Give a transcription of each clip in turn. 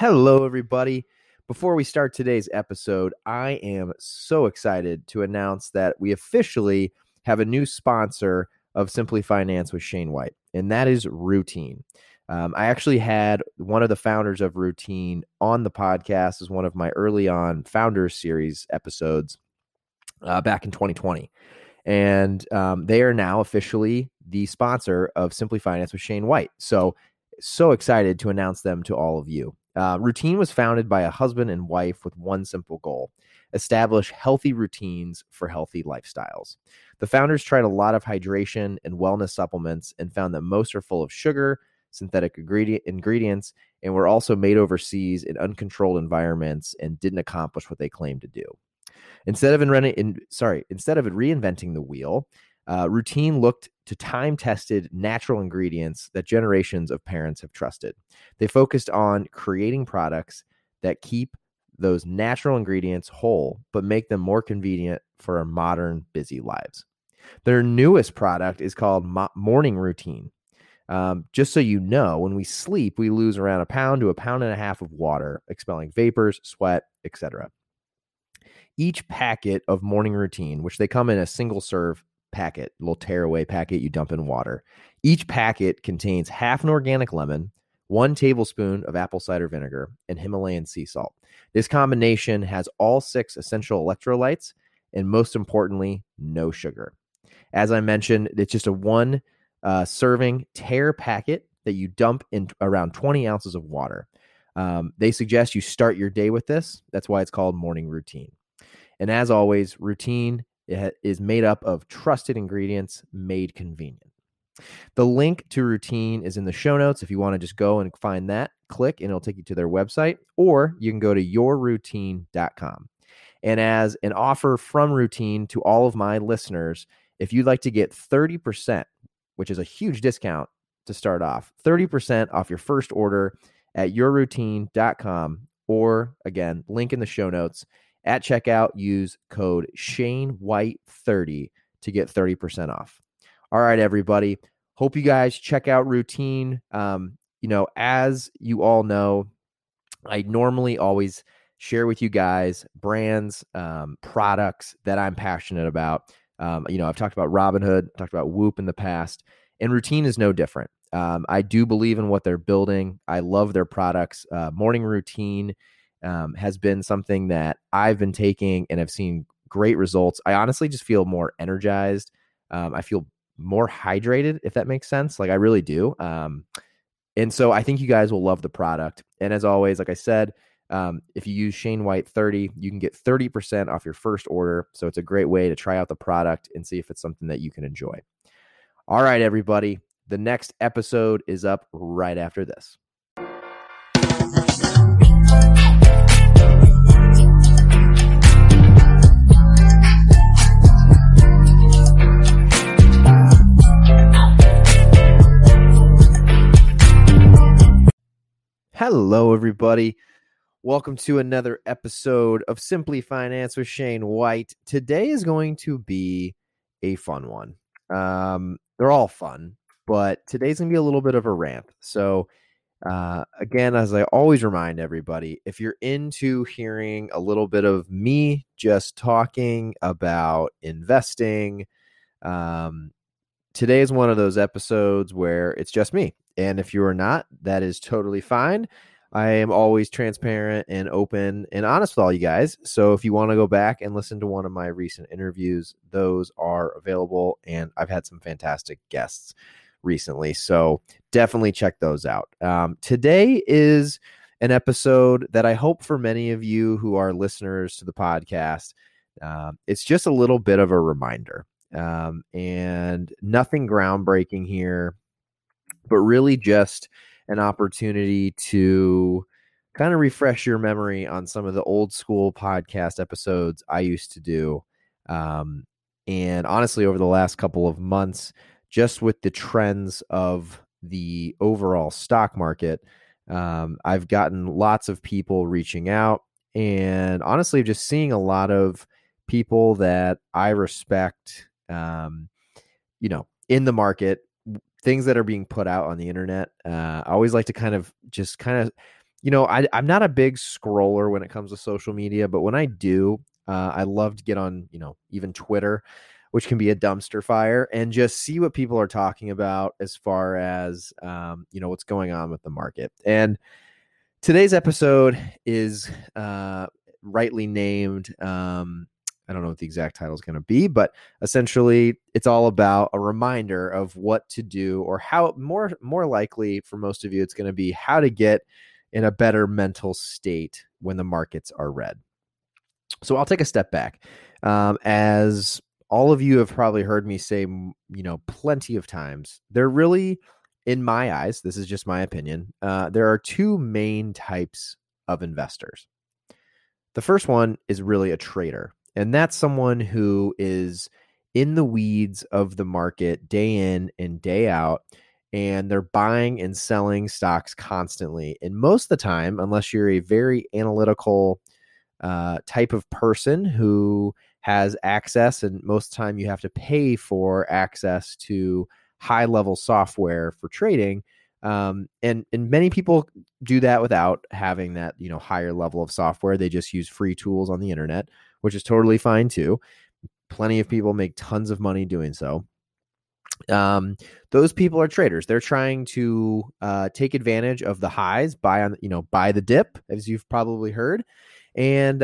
Hello, everybody. Before we start today's episode, I am so excited to announce that we officially have a new sponsor of Simply Finance with Shane White, and that is Routine. I actually had one of the founders of Routine on the podcast as one of my early on Founders Series episodes back in 2020. And they are now officially the sponsor of Simply Finance with Shane White. So excited to announce them to all of you. Routine was founded by a husband and wife with one simple goal: establish healthy routines for healthy lifestyles. The founders tried a lot of hydration and wellness supplements and found that most are full of sugar, synthetic ingredients, and were also made overseas in uncontrolled environments and didn't accomplish what they claimed to do. Instead of reinventing the wheel, Routine looked to time-tested natural ingredients that generations of parents have trusted. They focused on creating products that keep those natural ingredients whole, but make them more convenient for our modern, busy lives. Their newest product is called Morning Routine. Just so you know, when we sleep, we lose around 1 to 1.5 pounds of water, expelling vapors, sweat, etc. Each packet of Morning Routine, which they come in a single serve packet, little tearaway packet you dump in water. Each packet contains half an organic lemon, 1 tablespoon of apple cider vinegar, and Himalayan sea salt. This combination has all 6 essential electrolytes, and most importantly, no sugar. As I mentioned, it's just a one serving tear packet that you dump in around 20 ounces of water. They suggest you start your day with this. That's why it's called Morning Routine. And as always, Routine is made up of trusted ingredients made convenient. The link to Routine is in the show notes. If you want to just go and find that, click, and it'll take you to their website, or you can go to yourroutine.com. And as an offer from Routine to all of my listeners, if you'd like to get 30%, which is a huge discount to start off, 30% off your first order at yourroutine.com, or again, link in the show notes. At checkout, use code ShaneWhite30 to get 30% off. All right, everybody. Hope you guys check out Routine. As you all know, I normally always share with you guys brands, products that I'm passionate about. I've talked about Robinhood, talked about Whoop in the past, and Routine is no different. I do believe in what they're building. I love their products. Morning Routine has been something that I've been taking and have seen great results. I honestly just feel more energized. I feel more hydrated, if that makes sense. Like I really do. And so I think you guys will love the product. And as always, like I said, if you use ShaneWhite30, you can get 30% off your first order. So it's a great way to try out the product and see if it's something that you can enjoy. All right, everybody. The next episode is up right after this. Hello, everybody. Welcome to another episode of Simply Finance with Shane White. Today is going to be a fun one. They're all fun, but today's going to be a little bit of a rant. So again, as I always remind everybody, if you're into hearing a little bit of me just talking about investing, today is one of those episodes where it's just me. And if you are not, that is totally fine. I am always transparent and open and honest with all you guys. So if you want to go back and listen to one of my recent interviews, those are available. And I've had some fantastic guests recently. So definitely check those out. Today is an episode that I hope for many of you who are listeners to the podcast, it's just a little bit of a reminder. And nothing groundbreaking here, but really just an opportunity to kind of refresh your memory on some of the old school podcast episodes I used to do. And honestly, over the last couple of months, just with the trends of the overall stock market, I've gotten lots of people reaching out and honestly just seeing a lot of people that I respect, in the market, things that are being put out on the internet. I always like to kind of you know, I'm not a big scroller when it comes to social media, but when I do, I love to get on, you know, even Twitter, which can be a dumpster fire, and just see what people are talking about as far as, you know, what's going on with the market. And today's episode is rightly named, I don't know what the exact title is going to be, but essentially it's all about a reminder of what to do, or how more likely for most of you, it's going to be how to get in a better mental state when the markets are red. So I'll take a step back. As all of you have probably heard me say, you know, plenty of times, they're really, in my eyes, this is just my opinion, there are two main types of investors. The first one is really a trader, and that's someone who is in the weeds of the market day in and day out, and they're buying and selling stocks constantly. And most of the time, unless you're a very analytical type of person who has access, and most of the time you have to pay for access to high-level software for trading. And many people do that without having that, you know, higher level of software. They just use free tools on the internet, which is totally fine too. Plenty of people make tons of money doing so. Those people are traders. They're trying to take advantage of the highs, buy the dip, as you've probably heard. And,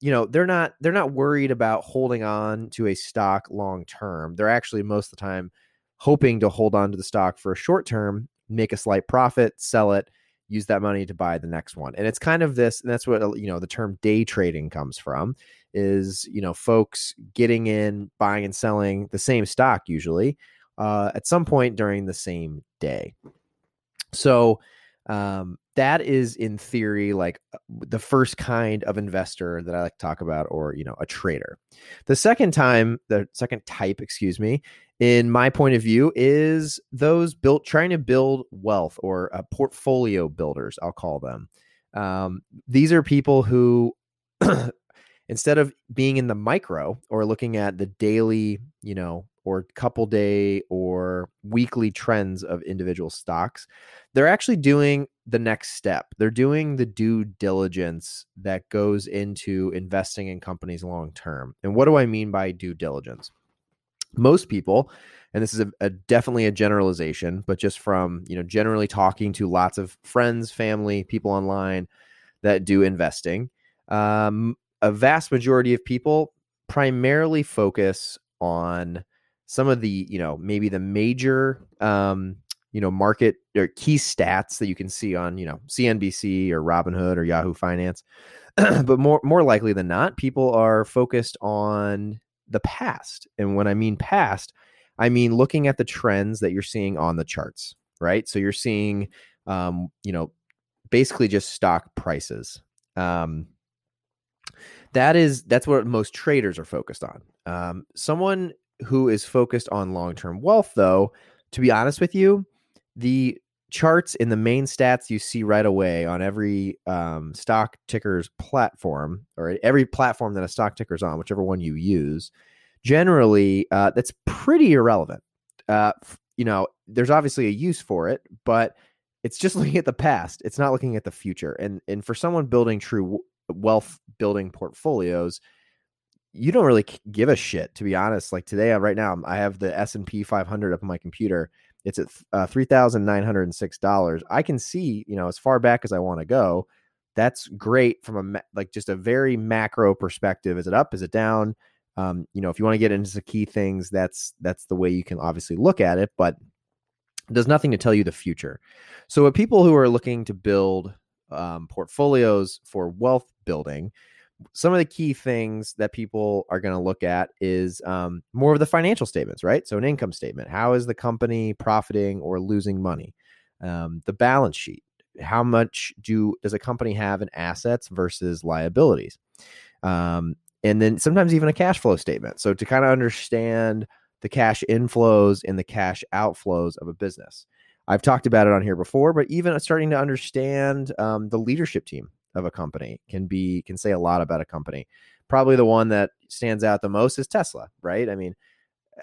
you know, they're not worried about holding on to a stock long term. They're actually most of the time hoping to hold on to the stock for a short term, make a slight profit, sell it, use that money to buy the next one. And it's kind of this, and that's what, you know, the term day trading comes from, is, you know, folks getting in, buying and selling the same stock usually at some point during the same day. So that is, in theory, like the first kind of investor that I like to talk about, or, you know, a trader. The second type, in my point of view, is those trying to build wealth, or portfolio builders, I'll call them. These are people who, instead of being in the micro or looking at the daily, you know, or couple day or weekly trends of individual stocks, they're actually doing the next step. They're doing the due diligence that goes into investing in companies long term. And what do I mean by due diligence? Most people, and this is definitely a generalization, but just from, you know, generally talking to lots of friends, family, people online that do investing, a vast majority of people primarily focus on some of the, you know, maybe the major, you know, market or key stats that you can see on, you know, CNBC or Robinhood or Yahoo Finance. But more likely than not, people are focused on the past. And when I mean past, I mean looking at the trends that you're seeing on the charts, right? So you're seeing, you know, basically just stock prices. That's what most traders are focused on. Someone who is focused on long-term wealth, though, to be honest with you, the charts and the main stats you see right away on every stock ticker's platform, or every platform that a stock ticker's on, whichever one you use, generally that's pretty irrelevant. You know, there's obviously a use for it, but it's just looking at the past. It's not looking at the future. And for someone building true wealth building portfolios, you don't really give a shit, to be honest. Like today, right now, I have the S&P 500 up on my computer. It's at $3,906. I can see, you know, as far back as I want to go. That's great from just a very macro perspective. Is it up? Is it down? You know, if you want to get into the key things, that's the way you can obviously look at it, but it does nothing to tell you the future. So with people who are looking to build portfolios for wealth building, some of the key things that people are going to look at is more of the financial statements, right? So an income statement, how is the company profiting or losing money? The balance sheet, how much does a company have in assets versus liabilities? And then sometimes even a cash flow statement. So to kind of understand the cash inflows and the cash outflows of a business. I've talked about it on here before, but even starting to understand the leadership team of a company can say a lot about a company. Probably the one that stands out the most is Tesla, right? I mean,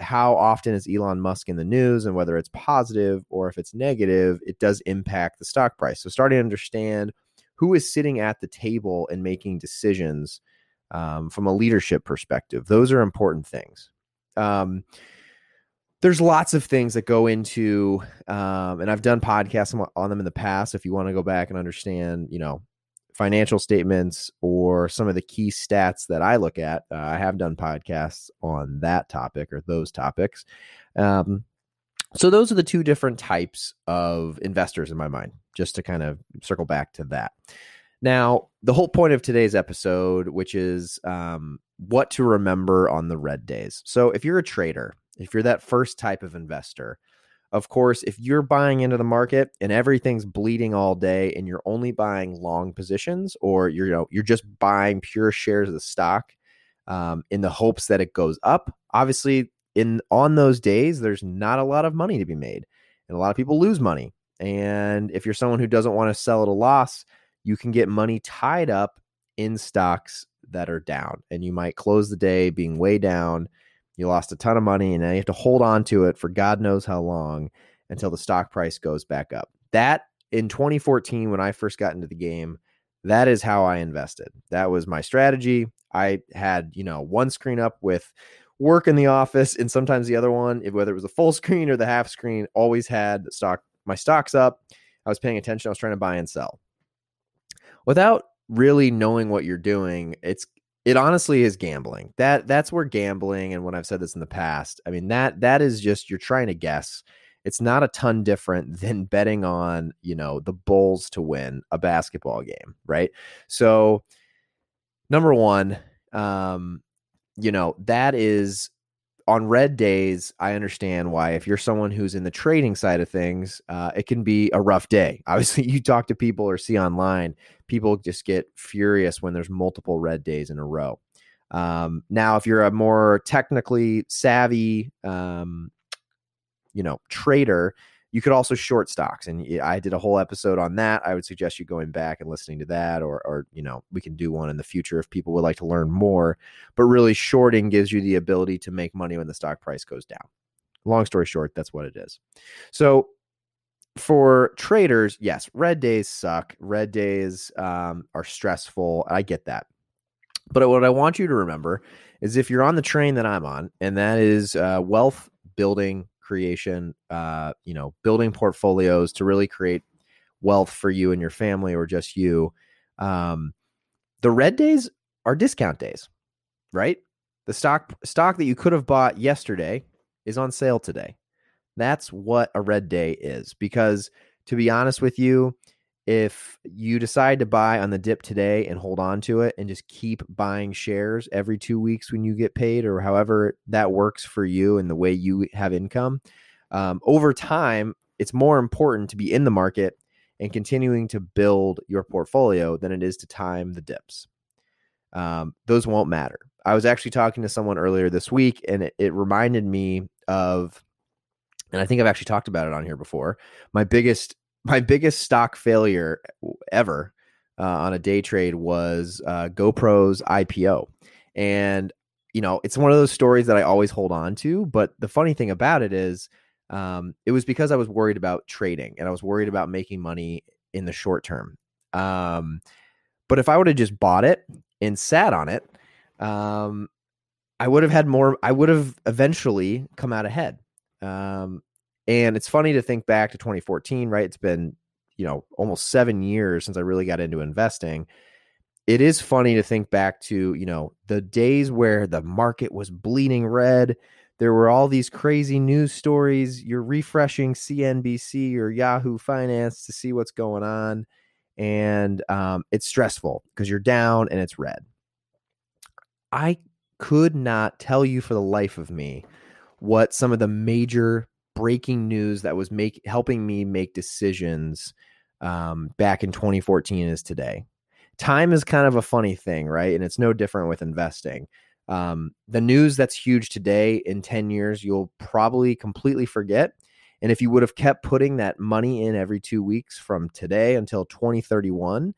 how often is Elon Musk in the news, and whether it's positive or if it's negative, it does impact the stock price. So starting to understand who is sitting at the table and making decisions from a leadership perspective. Those are important things. There's lots of things that go into, and I've done podcasts on them in the past. If you want to go back and understand, you know, financial statements or some of the key stats that I look at, I have done podcasts on that topic or those topics. So those are the two different types of investors in my mind, just to kind of circle back to that. Now, the whole point of today's episode, which is what to remember on the red days. So if you're a trader, if you're that first type of investor, of course, if you're buying into the market and everything's bleeding all day and you're only buying long positions, or you're, you know, you're just buying pure shares of the stock in the hopes that it goes up, obviously on those days, there's not a lot of money to be made and a lot of people lose money. And if you're someone who doesn't want to sell at a loss, you can get money tied up in stocks that are down, and you might close the day being way down. You lost a ton of money, and now you have to hold on to it for God knows how long until the stock price goes back up. That, in 2014, when I first got into the game, that is how I invested. That was my strategy. I had, you know, one screen up with work in the office, and sometimes the other one, whether it was the full screen or the half screen, always had my stocks up. I was paying attention. I was trying to buy and sell. Without really knowing what you're doing, It honestly is gambling. That's where gambling, and when I've said this in the past, I mean, that is just, you're trying to guess. It's not a ton different than betting on, you know, the Bulls to win a basketball game, right? So number one, you know, that is on red days. I understand why, if you're someone who's in the trading side of things, it can be a rough day. Obviously, you talk to people or see online, people just get furious when there's multiple red days in a row. Now, if you're a more technically savvy, you know, trader, you could also short stocks. And I did a whole episode on that. I would suggest you going back and listening to that, or, you know, we can do one in the future if people would like to learn more, but really shorting gives you the ability to make money when the stock price goes down. Long story short, that's what it is. So for traders, yes, red days suck. Red days are stressful. I get that. But what I want you to remember is, if you're on the train that I'm on, and that is wealth building, creation, you know, building portfolios to really create wealth for you and your family, or just you. The red days are discount days, right? The stock that you could have bought yesterday is on sale today. That's what a red day is, because, to be honest with you, if you decide to buy on the dip today and hold on to it and just keep buying shares every 2 weeks when you get paid, or however that works for you and the way you have income, over time, it's more important to be in the market and continuing to build your portfolio than it is to time the dips. Those won't matter. I was actually talking to someone earlier this week, and it reminded me of, and I think I've actually talked about it on here before, my biggest stock failure ever on a day trade was GoPro's IPO. And, you know, it's one of those stories that I always hold on to. But the funny thing about it is, it was because I was worried about trading, and I was worried about making money in the short term. But if I would have just bought it and sat on it, I would have had more. I would have eventually come out ahead. And it's funny to think back to 2014, right? It's been, you know, almost 7 years since I really got into investing. It is funny to think back to, you know, the days where the market was bleeding red. There were all these crazy news stories. You're refreshing CNBC or Yahoo Finance to see what's going on. And it's stressful because you're down and it's red. I could not tell you for the life of me what some of the major breaking news that was helping me make decisions back in 2014 is today. Time is kind of a funny thing, right? And it's no different with investing. The news that's huge today, in 10 years, you'll probably completely forget. And if you would have kept putting that money in every 2 weeks from today until 2031,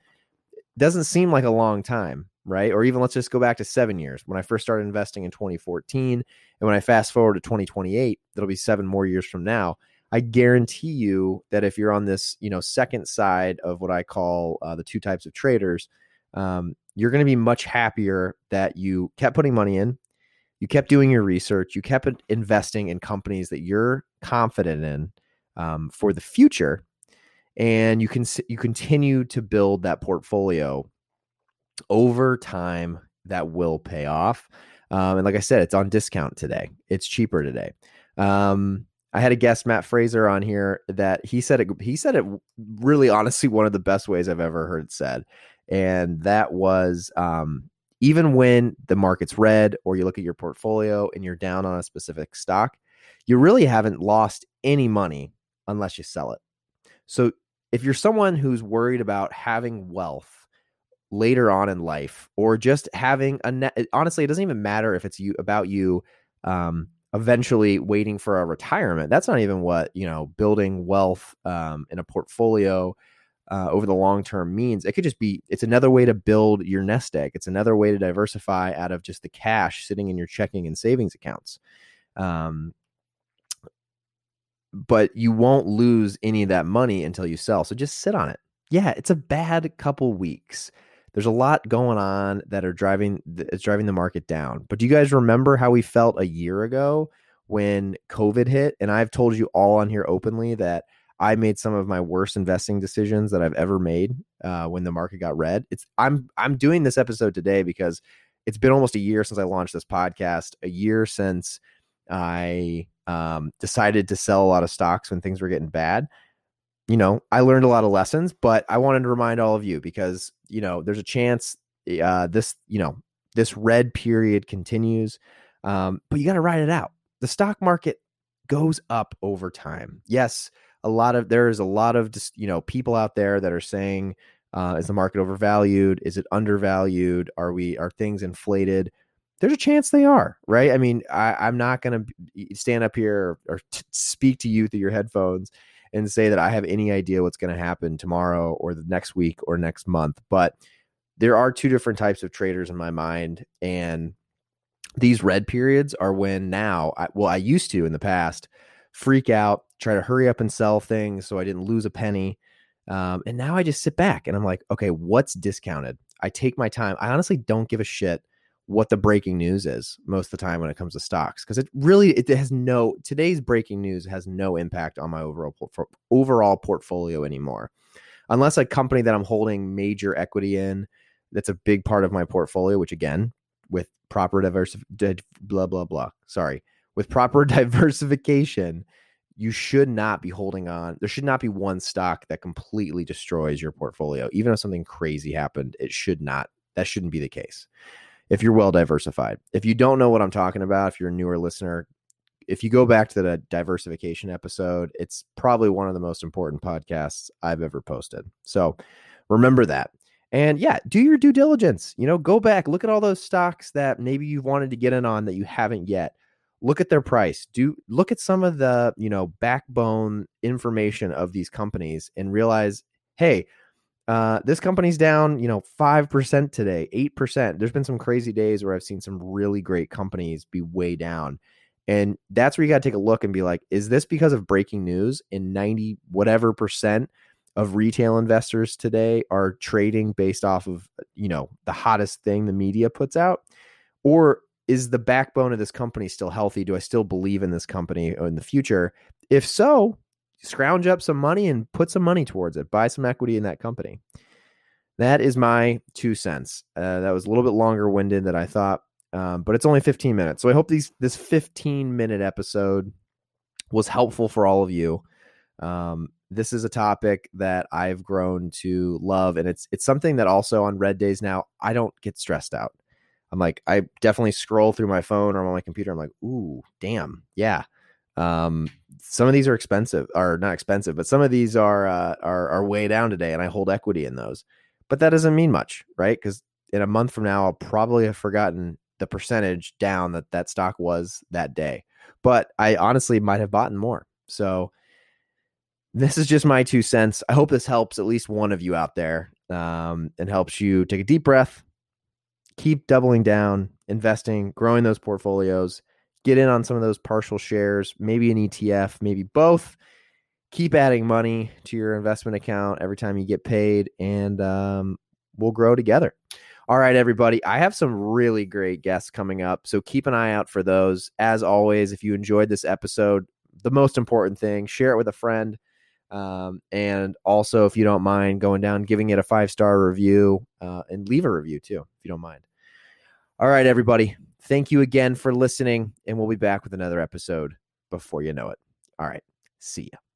it doesn't seem like a long time, right? Or even let's just go back to 7 years. When I first started investing in 2014, and when I fast forward to 2028, that'll be 7 more years from now, I guarantee you that if you're on this, you know, second side of what I call the two types of traders, you're going to be much happier that you kept putting money in, you kept doing your research, you kept investing in companies that you're confident in for the future, and you continue to build that portfolio over time that will pay off. And like I said, it's on discount today. It's cheaper today. I had a guest, Matt Fraser, on here that he said it really honestly one of the best ways I've ever heard it said. And that was even when the market's red or you look at your portfolio and you're down on a specific stock, you really haven't lost any money unless you sell it. So if you're someone who's worried about having wealth later on in life, or just having a honestly, it doesn't even matter if it's about you eventually waiting for a retirement. That's not even what, you know, building wealth in a portfolio over the long term means. It could just be, it's another way to build your nest egg. It's another way to diversify out of just the cash sitting in your checking and savings accounts. But you won't lose any of that money until you sell. So just sit on it. Yeah, it's a bad couple weeks. There's a lot going on that are driving the market down. But do you guys remember how we felt a year ago when COVID hit? And I've told you all on here openly that I made some of my worst investing decisions that I've ever made when the market got red. I'm doing this episode today because it's been almost a year since I launched this podcast, a year since I decided to sell a lot of stocks when things were getting bad. You know, I learned a lot of lessons, but I wanted to remind all of you because, you know, there's a chance this red period continues, but you got to ride it out. The stock market goes up over time. Yes, there is a lot of just, you know, people out there that are saying, is the market overvalued? Is it undervalued? Are things inflated? There's a chance they are, right? I mean, I'm not going to stand up here or speak to you through your headphones and say that I have any idea what's going to happen tomorrow or the next week or next month. But there are two different types of traders in my mind. And these red periods are when I used to in the past freak out, try to hurry up and sell things so I didn't lose a penny. And now I just sit back and I'm like, okay, what's discounted? I take my time. I honestly don't give a shit what the breaking news is most of the time when it comes to stocks, because today's breaking news has no impact on my overall portfolio anymore, unless a company that I'm holding major equity in, that's a big part of my portfolio, which again, with proper diversification, you should not be holding on. There should not be one stock that completely destroys your portfolio. Even if something crazy happened, that shouldn't be the case. If you're well diversified. If you don't know what I'm talking about, if you're a newer listener, if you go back to the diversification episode, it's probably one of the most important podcasts I've ever posted. So remember that. And yeah, do your due diligence. You know, go back, look at all those stocks that maybe you've wanted to get in on that you haven't yet. Look at their price. Look at some of the, you know, backbone information of these companies and realize, hey, this company's down, you know, 5% today, 8%. There's been some crazy days where I've seen some really great companies be way down. And that's where you got to take a look and be like, is this because of breaking news? And 90 whatever percent of retail investors today are trading based off of, you know, the hottest thing the media puts out? Or is the backbone of this company still healthy? Do I still believe in this company in the future? If so, scrounge up some money and put some money towards it. Buy some equity in that company. That is my 2 cents. That was a little bit longer winded than I thought, but it's only 15 minutes. So I hope this 15 minute episode was helpful for all of you. This is a topic that I've grown to love. And it's something that also on red days now, I don't get stressed out. I'm like, I definitely scroll through my phone or on my computer. I'm like, ooh, damn. Yeah. Some of these are expensive, or not expensive, but some of these are way down today, and I hold equity in those. But that doesn't mean much, right? Because in a month from now, I'll probably have forgotten the percentage down that stock was that day. But I honestly might have bought more. So this is just my 2 cents. I hope this helps at least one of you out there, and helps you take a deep breath, keep doubling down, investing, growing those portfolios. Get in on some of those partial shares, maybe an ETF, maybe both. keep adding money to your investment account every time you get paid, and we'll grow together. All right, everybody, I have some really great guests coming up, so keep an eye out for those. As always, if you enjoyed this episode, the most important thing, share it with a friend. And also, if you don't mind going down, giving it a 5-star review, and leave a review too, if you don't mind. All right, everybody. Thank you again for listening, and we'll be back with another episode before you know it. All right. See ya.